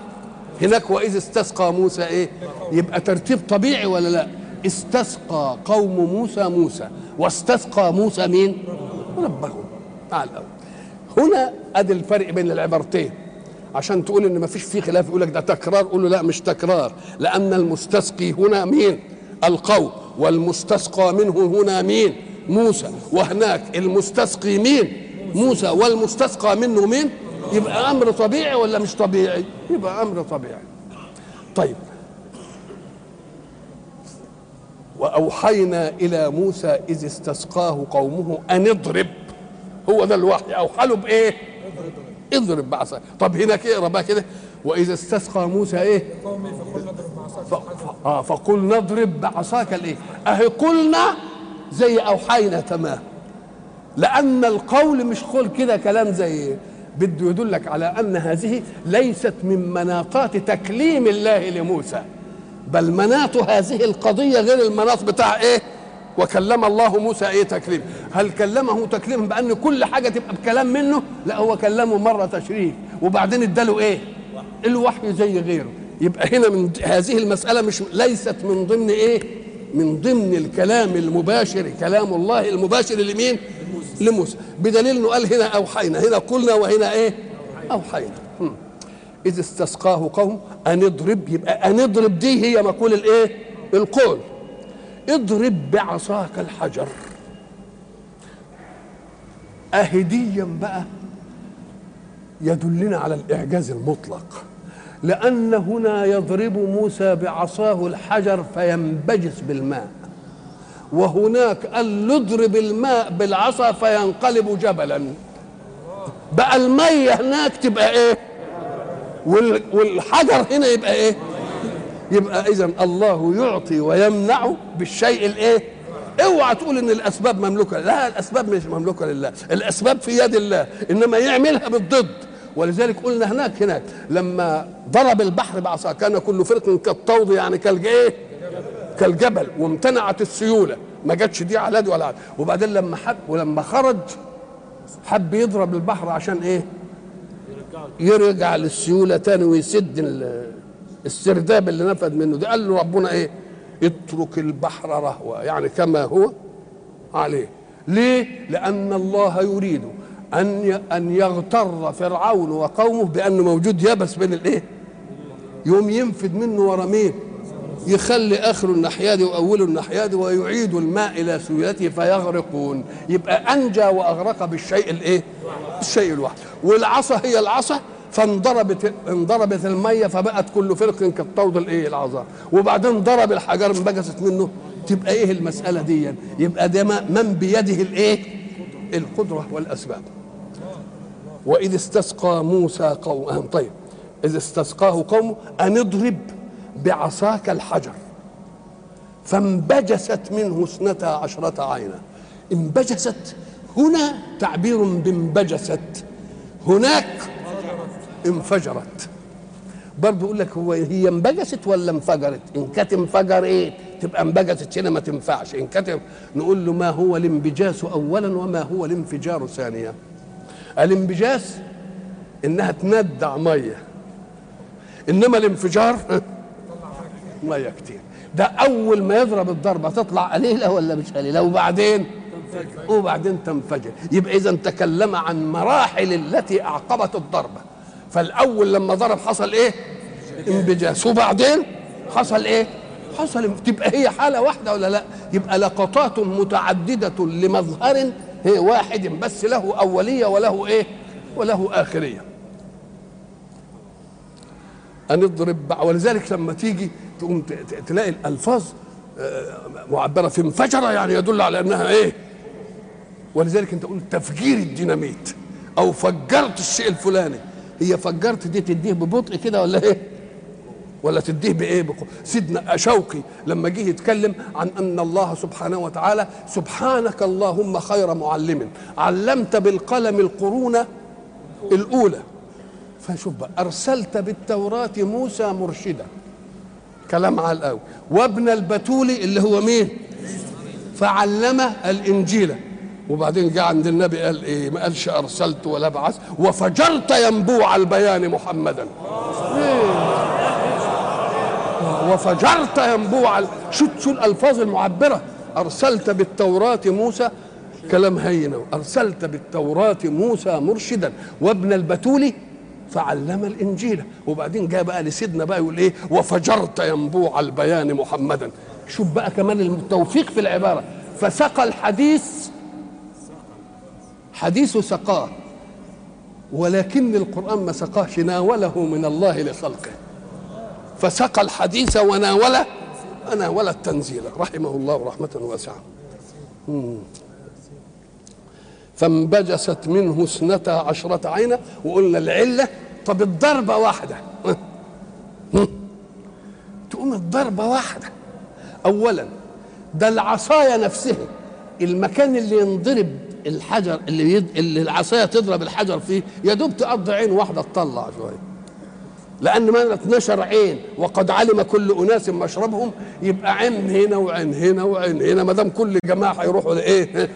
هناك وإذ استسقى موسى إيه؟ يبقى ترتيب طبيعي ولا لا؟ استسقى قوم موسى موسى، واستسقى موسى مين؟ ربهم. على الأول. هنا أدي الفرق بين العبارتين، عشان تقول إن ما فيش فيه خلاف، يقول لك ده تكرار، قول له لا مش تكرار، لأن المستسقي هنا مين؟ القوم، والمستسقى منه هنا مين؟ موسى، وهناك المستسقي مين؟ موسى، والمستسقى منه مين؟ يبقى أمر طبيعي ولا مش طبيعي؟ يبقى أمر طبيعي. طيب وأوحينا إلى موسى إذ استسقاه قومه أن اضرب، هو ده الوحي، أوحى له بإيه؟ اضرب بعصاك. طب هناك اقرا بقى كده وإذا استسقى موسى إيه؟ آه فقلنا اضرب بعصاك الإيه؟ أهي قلنا زي أوحينا تمام، لأن القول مش قول كده كلام زي بده يدلك على أن هذه ليست من مناطات تكليم الله لموسى، بل مناط هذه القضية غير المناط بتاع إيه؟ وكلم الله موسى إيه؟ تكليم. هل كلمه تكليم بأن كل حاجة تبقى بكلام منه؟ لا، هو كلمه مرة تشريف وبعدين اداله إيه؟ الوحي زي غيره. يبقى هنا من هذه المسألة مش ليست من ضمن إيه؟ من ضمن الكلام المباشر، كلام الله المباشر لمين؟ لموسى، بدليل انه قال هنا اوحينا، هنا قلنا وهنا ايه؟ اوحينا. اذ استسقاه قوم ان اضرب، يبقى ان اضرب دي هي مقول الايه؟ القول. اضرب بعصاك الحجر، اهديا بقى يدلنا على الاعجاز المطلق، لان هنا يضرب موسى بعصاه الحجر فينبجس بالماء، وهناك قال له اضرب الماء بالعصا فينقلب جبلا. بقى الميه هناك تبقى ايه؟ والحجر هنا يبقى ايه؟ يبقى اذا الله يعطي ويمنع بالشيء الايه؟ اوعى تقول ان الاسباب مملوكه، لا الاسباب مش مملوكه لله، الاسباب في يد الله، انما يعملها بالضد. ولذلك قلنا هناك هناك لما ضرب البحر بعصا كان كل فرق كالطود يعني كالجيه كالجبل وامتنعت السيوله، ما جاتش دي على دي ولا على دي. وبعدين لما حب ولما خرج حب يضرب البحر عشان ايه؟ يرجع للسيوله تاني ويسد السرداب اللي نفد منه ده. قال له ربنا ايه؟ اترك البحر رهوه، يعني كما هو عليه. ليه؟ لان الله يريد ان ان يغتر فرعون وقومه بانه موجود يابس بين الايه؟ يوم ينفد منه ورا مين؟ يخلي اخره الناحيه دي واوله الناحيه دي ويعيد الماء الى سيولته فيغرقون. يبقى انجى واغرق بالشيء الايه؟ الشيء الواحد. والعصا هي العصا فانضربت انضربت الميه فبقت كل فرق كالطود الايه؟ العذار. وبعدين ضرب الحجر انبجست منه. تبقى ايه المساله دي؟ يبقى ده من بيده الايه؟ القدره والاسباب. واذ استسقى موسى قومه، طيب اذ استسقاه قومه ان اضرب بعصاك الحجر فانبجست منه اثنتا عشرة عينا. انبجست هنا تعبير بانبجست، هناك انفجرت. برضه يقول لك هو هي انبجست ولا انفجرت؟ ان كانت انفجر ايه؟ تبقى انبجست هنا ما تنفعش. ان كانت نقول له ما هو الانبجاس اولا وما هو الانفجار ثانيا. الانبجاس انها تندع ميه، انما الانفجار ميه كتير. ده اول ما يضرب الضربه تطلع قليله ولا مش قليله؟ وبعدين تنفجر وبعدين تنفجر. يبقى اذا تكلم عن مراحل التي اعقبت الضربه. فالاول لما ضرب حصل ايه؟ انبجاس. وبعدين حصل ايه؟ حصل. تبقى هي حاله واحده ولا لا؟ يبقى لقطات متعدده لمظهر واحد بس، له اوليه وله ايه؟ وله اخريه. هنضرب. ولذلك لما تيجي تقوم تلاقي الالفاظ معبره في انفجره يعني يدل على انها ايه؟ ولذلك انت تقول تفجير الديناميت او فجرت الشيء الفلاني. هي فجرت دي تديه ببطء كده ولا ايه؟ ولا تديه بايه؟ بقوة. سيدنا شوقي لما جه يتكلم عن ان الله سبحانه وتعالى سبحانك اللهم خير معلم علمت بالقلم القرون الاولى. فشوف بقى، ارسلت بالتوراه موسى مرشدا، كلام على الاول، وابن البتول اللي هو مين؟ فعلم الانجيل. وبعدين جه عند النبي قال ايه؟ ما قالش ارسلت ولا بعث، وفجرت ينبوع البيان محمدا. إيه؟ وفجرت ينبوع. شو شو الالفاظ المعبره؟ ارسلت بالتوراه موسى، كلام هين. ارسلت بالتوراه موسى مرشدا وابن البتول فعلم الانجيل. وبعدين جاء بقى لسيدنا بقى يقول ايه؟ وفجرت ينبوع البيان محمدا. شوف بقى كمان التوفيق في العباره. فسقى الحديث، حديث سقاه، ولكن القرآن ما سقاهش، ناوله من الله لخلقه. فسقى الحديث وناوله وناوله التنزيل، رحمه الله رحمة واسعة. فانبجست منه اثنتا عشرة عينا. وقلنا العلة، طب الضربة واحدة. تقوم الضربة واحدة. أولا ده العصاية نفسها، المكان اللي ينضرب الحجر اللي, يد... اللي العصاية تضرب الحجر فيه يا دوب تقضي عين واحدة تطلع شوية، لأن ما اتنشر عين. وقد علم كل أناس مشربهم. يبقى عين هنا وعين هنا وعين هنا، ما دام كل جماعة يروحوا لإيه؟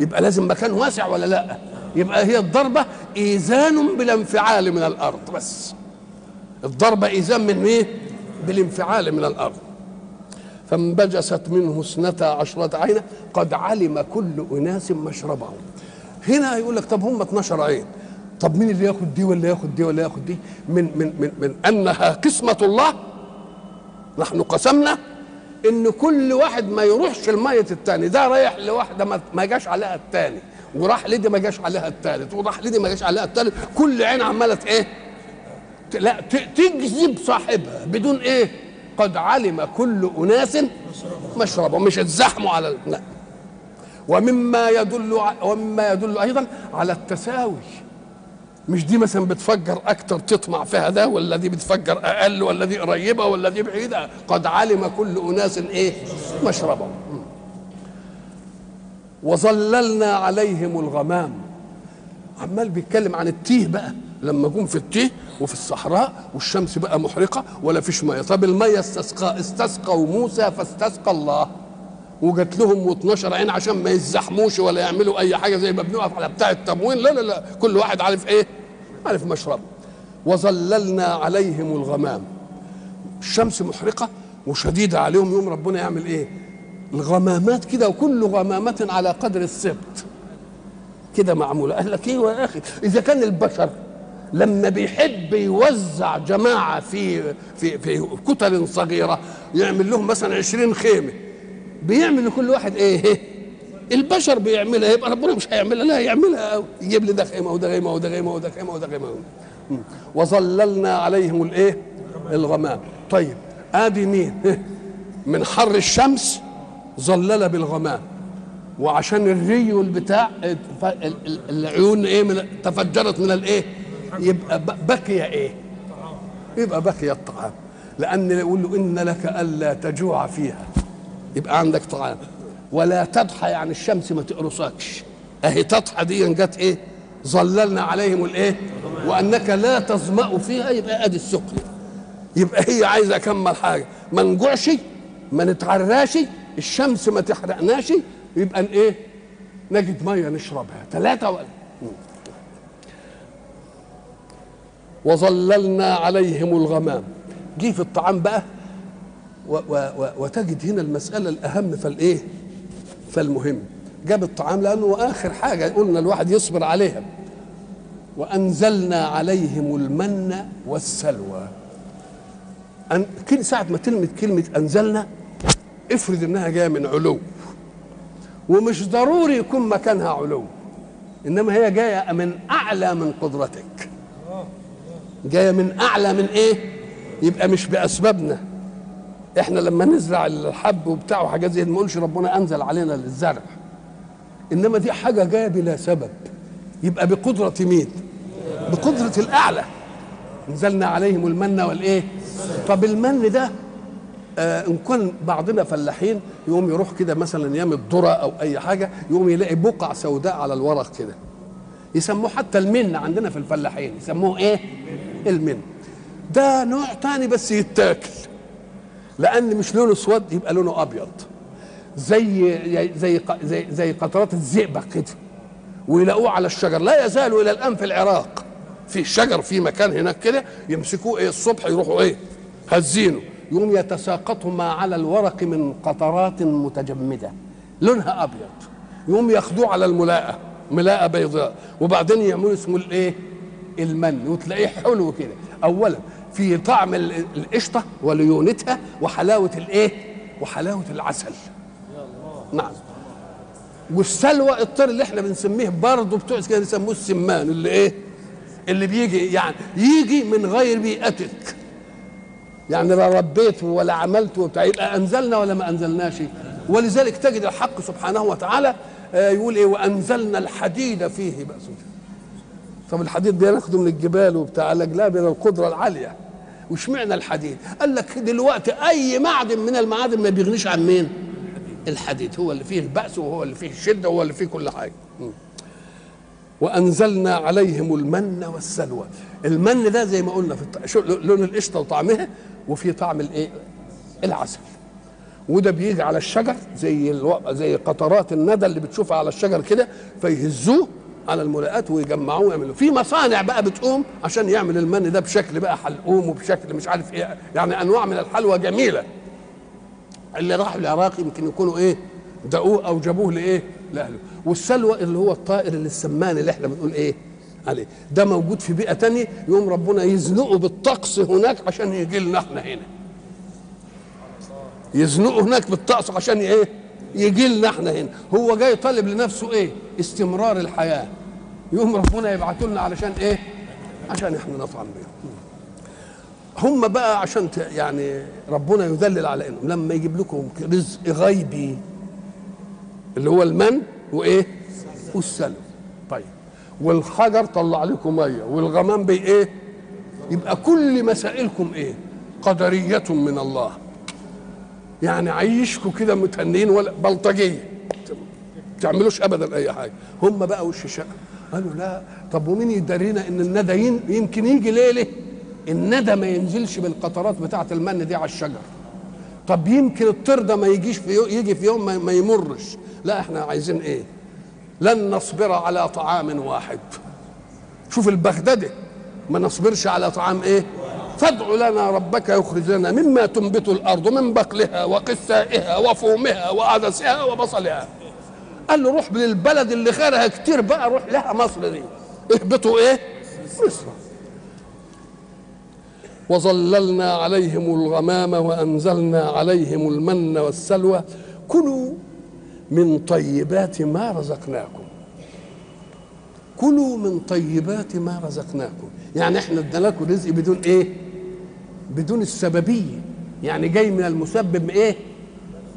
يبقى لازم مكان واسع ولا لا؟ يبقى هي الضربة إيزان بالانفعال من الأرض بس. الضربة إيزان من إيه؟ بالانفعال من الأرض. فانبجست منه اثنتا عشرة عينا قد علم كل أناس مشربهم. هنا يقول لك طب هم اتناشر عين، طب مين اللي ياخد دي ولا ياخد دي ولا ياخد دي؟ من من من من أنها قسمة الله، نحن قسمنا إن كل واحد ما يروحش لمية التاني. ده رايح لواحدة ما جاش عليها التاني، وراح لدي ما جاش عليها التالت، وراح لدي ما جاش عليها التالت. كل عين عمالة إيه؟ لا تجذب صاحبها بدون إيه؟ قد علم كل أناس مشربهم، مش اتزحموا على ال... لا. ومما يدل ع... ومما يدل أيضا على التساوي. مش دي مثلا بتفجر أكتر تطمع فيها ده، ولا دي بتفجر أقل، ولا دي قريبة ولا دي بعيدة. قد علم كل أناس إيه؟ مشربهم. وظللنا عليهم الغمام. عمال بيتكلم عن التيه بقى، لما جم في التيه وفي الصحراء والشمس بقى محرقه ولا فيش ميه. طب الميه استسقى استسقوا موسى فاستسقى الله، وجات لهم واثناشر عين عشان ما يزحموش ولا يعملوا اي حاجه زي ما بنقف على بتاع التموين، لا لا لا كل واحد عارف ايه، عارف مشربه. وظللنا عليهم الغمام، الشمس محرقه وشديده عليهم، يوم ربنا يعمل ايه؟ الغمامات كده، وكل غمامه على قدر السبت كده معموله. قال لك ايه يا اخي؟ اذا كان البشر لما بيحب يوزع جماعه في في في كتل صغيره يعمل لهم مثلا عشرين خيمه، بيعمل لكل واحد ايه؟ البشر بيعملها، يبقى ربنا مش هيعملها؟ لا هيعملها، يجيب لي ده خيمه وده خيمه وده خيمه وده خيمه وده خيمه. وظللنا عليهم الايه؟ الغمام. طيب ادي مين؟ من حر الشمس ظلل بالغمام، وعشان الري والبتاع العيون ايه من تفجرت من الايه؟ يبقى بقي ايه؟ يبقى بقي الطعام، لان يقول له ان لك الا تجوع فيها، يبقى عندك طعام ولا تضحى، يعني الشمس ما تقرصكش. اهي تضحى دي جت ايه؟ ظللنا عليهم الايه؟ وانك لا تظمأ فيها، يبقى ادي السقيا. يبقى هي عايزه اكمل حاجه، ما نجوعش ما نتعراش الشمس ما تحرقناش، يبقى ايه؟ نجد ميه نشربها. ثلاثه و... وظللنا عليهم الغمام. جه في الطعام بقى و... و... وتجد هنا المساله الاهم فالايه؟ فالمهم جاب الطعام لانه اخر حاجه قلنا الواحد يصبر عليها. وانزلنا عليهم المن والسلوى. أن... كل ساعه ما تلمت كلمه انزلنا افرض انها جايه من علو، ومش ضروري يكون مكانها علو، انما هي جايه من اعلى من قدرتك، جايه من اعلى من ايه؟ يبقى مش باسبابنا احنا لما نزرع الحب وبتاع وحاجات زي ما نقولش ربنا انزل علينا الزرع، انما دي حاجه جايه بلا سبب، يبقى بقدره مين؟ بقدره الاعلى. انزلنا عليهم المن والايه؟ طب المن ده آه ان كان بعضنا فلاحين يقوم يروح كده مثلا يام الذره او اي حاجه، يقوم يلاقي بقع سوداء على الورق كده، يسموه حتى المن عندنا في الفلاحين يسموه ايه؟ المن. ده نوع تاني بس يتاكل، لان مش لونه اسود يبقى لونه ابيض، زي زي زي زي قطرات الزئبق كده، ويلاقوه على الشجر. لا يزال الى الان في العراق في شجر في مكان هناك كده يمسكوه ايه الصبح يروحوا ايه هزينه، يوم يتساقطوا ما على الورق من قطرات متجمده لونها ابيض، يوم ياخدوه على الملاءه ملاءه بيضاء، وبعدين يعملوا اسمه الايه؟ المن. وتلاقيه حلو كده، اولا في طعم القشطه وليونتها وحلاوه الايه؟ وحلاوه العسل. نعم. والسلوى الطير اللي احنا بنسميه برضه بتوع كده بيسموه السمان، اللي ايه؟ اللي بيجي يعني يجي من غير بيئتك، يعني لا ربيت ولا عملت وبتاع، يبقى انزلنا ولا ما انزلناش؟ ولذلك تجد الحق سبحانه وتعالى يقول ايه؟ وانزلنا الحديد فيه بأس شديد. طب الحديد ده ناخده من الجبال وبتاع، لجلاب القدره العاليه، واشمعنى الحديد؟ قال لك دلوقتي اي معدن من المعادن ما بيغنيش عن مين؟ الحديد، هو اللي فيه البأس وهو اللي فيه الشده وهو اللي فيه كل حاجه. وانزلنا عليهم المن والسلوى. المن ده زي ما قلنا في الط... لون القشطه وطعمها، وفي طعم الايه؟ العسل. وده بيجي على الشجر زي الو... زي قطرات الندى اللي بتشوفها على الشجر كده، فيهزوه على الملاءات ويجمعوه ويعملوه. في مصانع بقى بتقوم عشان يعمل المن ده بشكل بقى حلقوم وبشكل مش عارف ايه، يعني انواع من الحلوى جميله. اللي راحوا العراق يمكن يكونوا ايه؟ دقوه او جابوه لايه؟ لاهله. والسلوى اللي هو الطائر اللي السمان اللي احنا بنقول ايه؟ عليه. ده موجود في بيئه ثانيه، يوم ربنا يزنقه بالطقس هناك عشان يجي لنا احنا هنا. يزنقه هناك بالطقس عشان ايه؟ يجي لنا احنا هنا. هو جاي طالب لنفسه ايه؟ استمرار الحياه. يوم ربنا يبعته لنا علشان ايه؟ عشان احنا نطعم بيه. هم بقى عشان يعني ربنا يدلل على انهم لما يجيب لكم رزق غيبي اللي هو المن وايه؟ والسلوى. طيب والحجر طلع لكم ميه، والغمام بايه؟ يبقى كل مسائلكم ايه؟ قدريه من الله، يعني عيشكم كده متهنين ولا بلطجيه. تعملوش ابدا اي حاجه. هم بقى وش شقه قالوا لا، طب ومين يدرينا ان الندى يمكن يجي ليله الندى ما ينزلش بالقطرات بتاعه المن دي على الشجر، طب يمكن الطير ده ما يجيش في يوم، يجي في يوم ما يمرش. لا احنا عايزين ايه؟ لن نصبر على طعام واحد. شوف البغدادي، ما نصبرش على طعام ايه؟ فادع لنا ربك يخرج لنا مما تنبت الارض من بقلها وقثائها وفومها وعدسها وبصلها. قال له روح للبلد اللي خيرها كتير بقى، روح لها مصر دي، اهبطوا ايه؟ مصر. وظللنا عليهم الغمام وانزلنا عليهم المن والسلوى كلوا من طيبات ما رزقناكم. كلوا من طيبات ما رزقناكم، يعني احنا ادينا لكم رزق بدون ايه؟ بدون السببيه، يعني جاي من المسبب ايه؟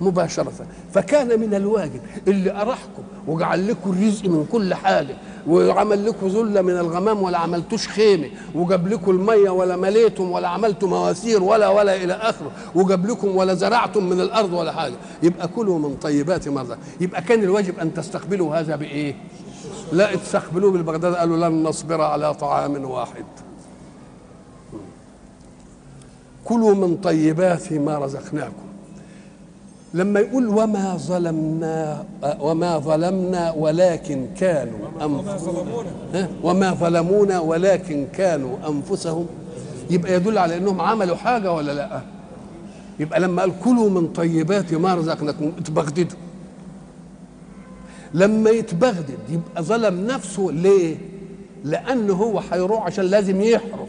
مباشره. فكان من الواجب اللي أرحكم وجعل لكم الرزق من كل حاله، وعمل لكم ذله من الغمام ولا عملتوش خيمه، وجاب لكم الميه ولا مليتم ولا عملتم مواسير ولا ولا الى اخره، وجاب لكم ولا زرعتم من الارض ولا حاجه، يبقى كلوا من طيبات ما رزقناكم. يبقى كان الواجب ان تستقبلوا هذا بايه؟ لا استقبلوه بالبغداد، قالوا لن نصبر على طعام واحد. كلوا من طيبات ما رزقناكم. لما يقول وما ظلمنا وما ظلمنا ولكن كانوا انفسهم وما ظلمونا ولكن كانوا انفسهم، يبقى يدل على انهم عملوا حاجه ولا لا؟ يبقى لما قال كلوا من طيبات ما رزقناكم اتبغددوا، لما يتبغدد يبقى ظلم نفسه. ليه؟ لأنه هو هيروح عشان لازم يحرط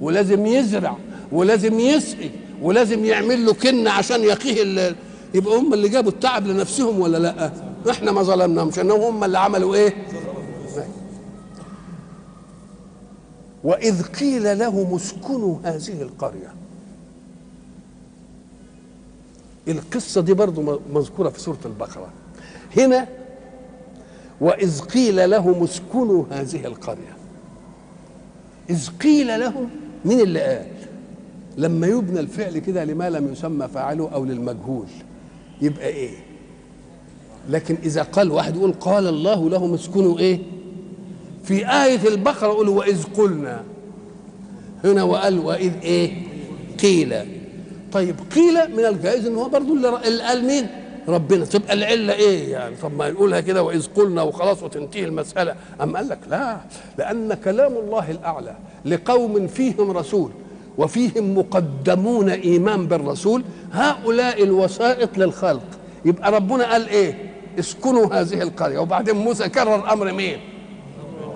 ولازم يزرع ولازم يسقي ولازم يعمل له كن عشان يقيه اللي. يبقى هم اللي جابوا التعب لنفسهم ولا لأ؟ احنا ما ظلمناهمش، انهم هم اللي عملوا ايه؟ وإذ قيل لهم اسكنوا هذه القرية. القصة دي برضو مذكورة في سورة البقرة. هنا وإذ قيل لهم اسكنوا هذه القرية. إذ قيل لهم، مين اللي قال؟ لما يبنى الفعل كده لما لم يسمى فاعله أو للمجهول يبقى إيه؟ لكن إذا قال واحد يقول قال الله لهم اسكنوا إيه؟ في آية البقرة يقول وإذ قلنا، هنا وقال وإذ إيه؟ قيل. طيب قيل من الجائز إن هو برضه اللي قال مين؟ ربنا. تبقى العله ايه يعني؟ طب ما نقولها كده واذ قلنا وخلاص وتنتهي المساله. اما قال لك لا، لان كلام الله الاعلى لقوم فيهم رسول وفيهم مقدمون ايمان بالرسول، هؤلاء الوسائط للخلق. يبقى ربنا قال ايه؟ اسكنوا هذه القريه، وبعدين موسى كرر امر مين؟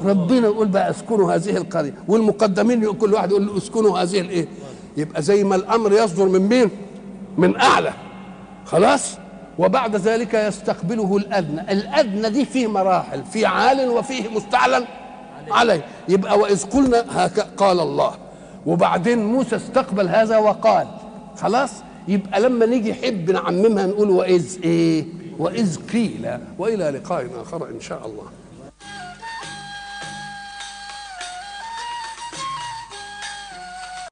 ربنا يقول بقى اسكنوا هذه القريه، والمقدمين كل واحد يقول له اسكنوا هذه الايه. يبقى زي ما الامر يصدر من مين؟ من اعلى، خلاص، وبعد ذلك يستقبله الأدنى. الأدنى دي فيه مراحل، في عال وفيه مستعلن عليه. يبقى وإذ قلنا قال الله، وبعدين موسى استقبل هذا وقال، خلاص. يبقى لما نيجي حب نعممها نقول وإذ إيه؟ وإذ قيل. وإلى لقاء آخر إن شاء الله.